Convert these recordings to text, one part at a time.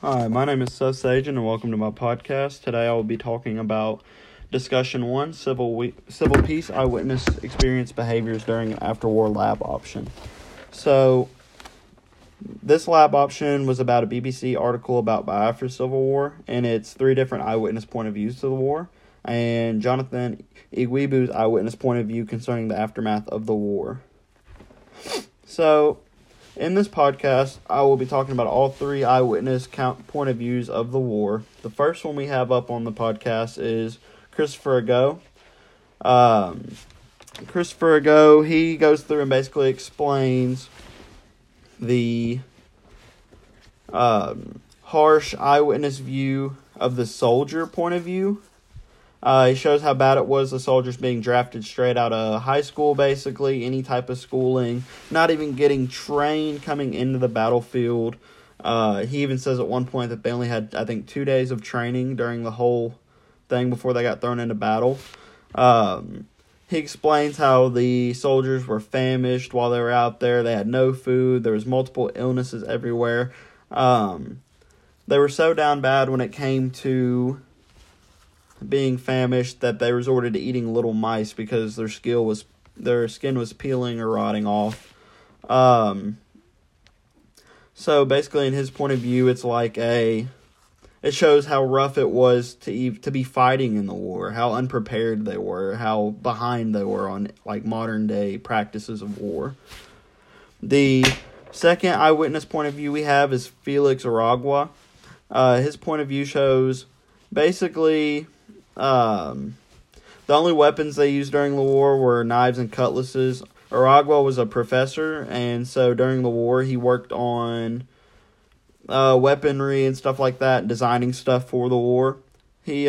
Hi, my name is Seth Sagan, and welcome to my podcast. Today I will be talking about Discussion 1, Civil Peace Eyewitness Experience Behaviors During and After War Lab Option. So, this lab option was about a BBC article about Biafra Civil War, and it's three different eyewitness point of views to the war, and Jonathan Iwegbu's eyewitness point of view concerning the aftermath of the war. So, in this podcast, I will be talking about all three eyewitness point of views of the war. The first one we have up on the podcast is Christopher Ago. Christopher Ago, he goes through and basically explains the harsh eyewitness view of the soldier point of view. He shows how bad it was, the soldiers being drafted straight out of high school, basically, any type of schooling, not even getting trained coming into the battlefield. He even says at one point that they only had, 2 days of training during the whole thing before they got thrown into battle. He explains how the soldiers were famished while they were out there. They had no food. There was multiple illnesses everywhere. They were so down bad when it came to being famished that they resorted to eating little mice because their skin was peeling or rotting off. So basically, in his point of view, it's like it shows how rough it was to be fighting in the war, how unprepared they were, how behind they were on like modern day practices of war. The second eyewitness point of view we have is Felix Aragua. His point of view shows basically the only weapons they used during the war were knives and cutlasses. Aragua was a professor, and so during the war he worked on weaponry and stuff like that, designing stuff for the war. He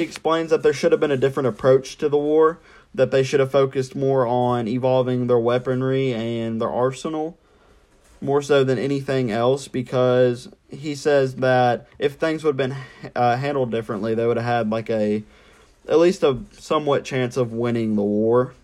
explains that there should have been a different approach to the war, that they should have focused more on evolving their weaponry and their arsenal, more so than anything else, because he says that if things would have been handled differently, they would have had at least a somewhat chance of winning the war.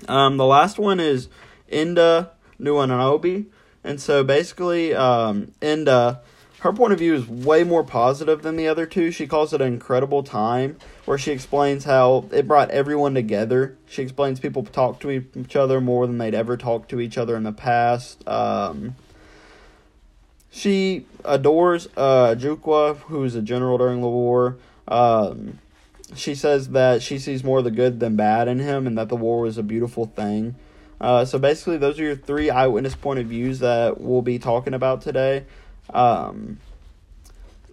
The last one is Enda Nuanobi, and so basically, Enda, her point of view is way more positive than the other two. She calls it an incredible time, where she explains how it brought everyone together. She explains people talk to each other more than they'd ever talked to each other in the past. She adores Jukwa, who's a general during the war. She says that she sees more of the good than bad in him, and that the war was a beautiful thing. So basically, those are your three eyewitness point of views that we'll be talking about today.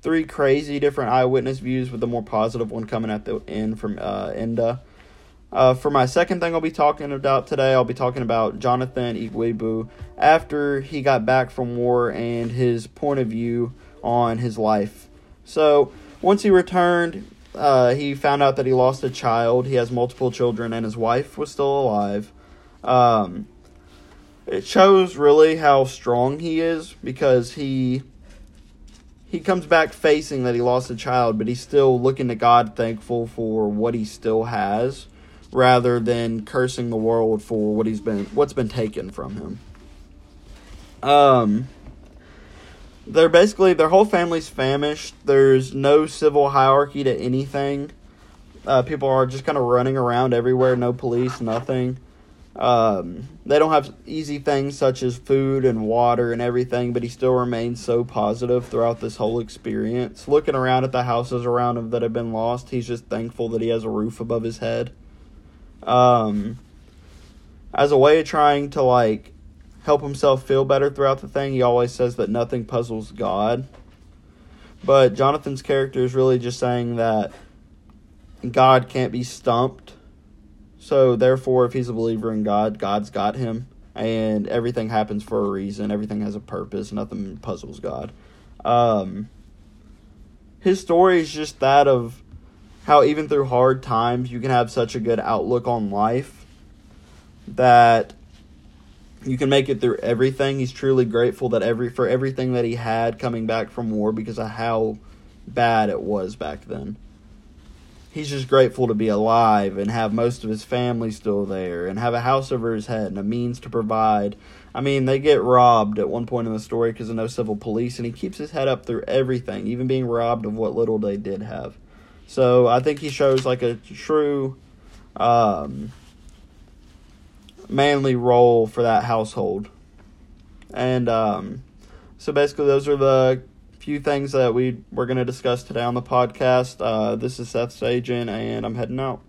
Three crazy different eyewitness views, with the more positive one coming at the end from Enda. For my second thing I'll be talking about today, I'll be talking about Jonathan Iwegbu after he got back from war and his point of view on his life. So once he returned, he found out that he lost a child. He has multiple children, and his wife was still alive. It shows really how strong he is, because he comes back facing that he lost a child, but he's still looking to God, thankful for what he still has, rather than cursing the world for what's been taken from him. They're basically, their whole family's famished. There's no civil hierarchy to anything. People are just kind of running around everywhere. No police, nothing. They don't have easy things such as food and water and everything, but he still remains so positive throughout this whole experience. Looking around at the houses around him that have been lost, he's just thankful that he has a roof above his head. As a way of trying to, help himself feel better throughout the thing, he always says that nothing puzzles God. But Jonathan's character is really just saying that God can't be stumped. So, therefore, if he's a believer in God, God's got him, and everything happens for a reason. Everything has a purpose. Nothing puzzles God. His story is just that of how even through hard times, you can have such a good outlook on life that you can make it through everything. He's truly grateful that for everything that he had coming back from war, because of how bad it was back then. he's just grateful to be alive and have most of his family still there and have a house over his head and a means to provide. I mean, they get robbed at one point in the story because of no civil police, and he keeps his head up through everything, even being robbed of what little they did have. So I think he shows like a true manly role for that household. And so basically those are the few things that we're going to discuss today on the podcast. This is Seth Sagan, and I'm heading out.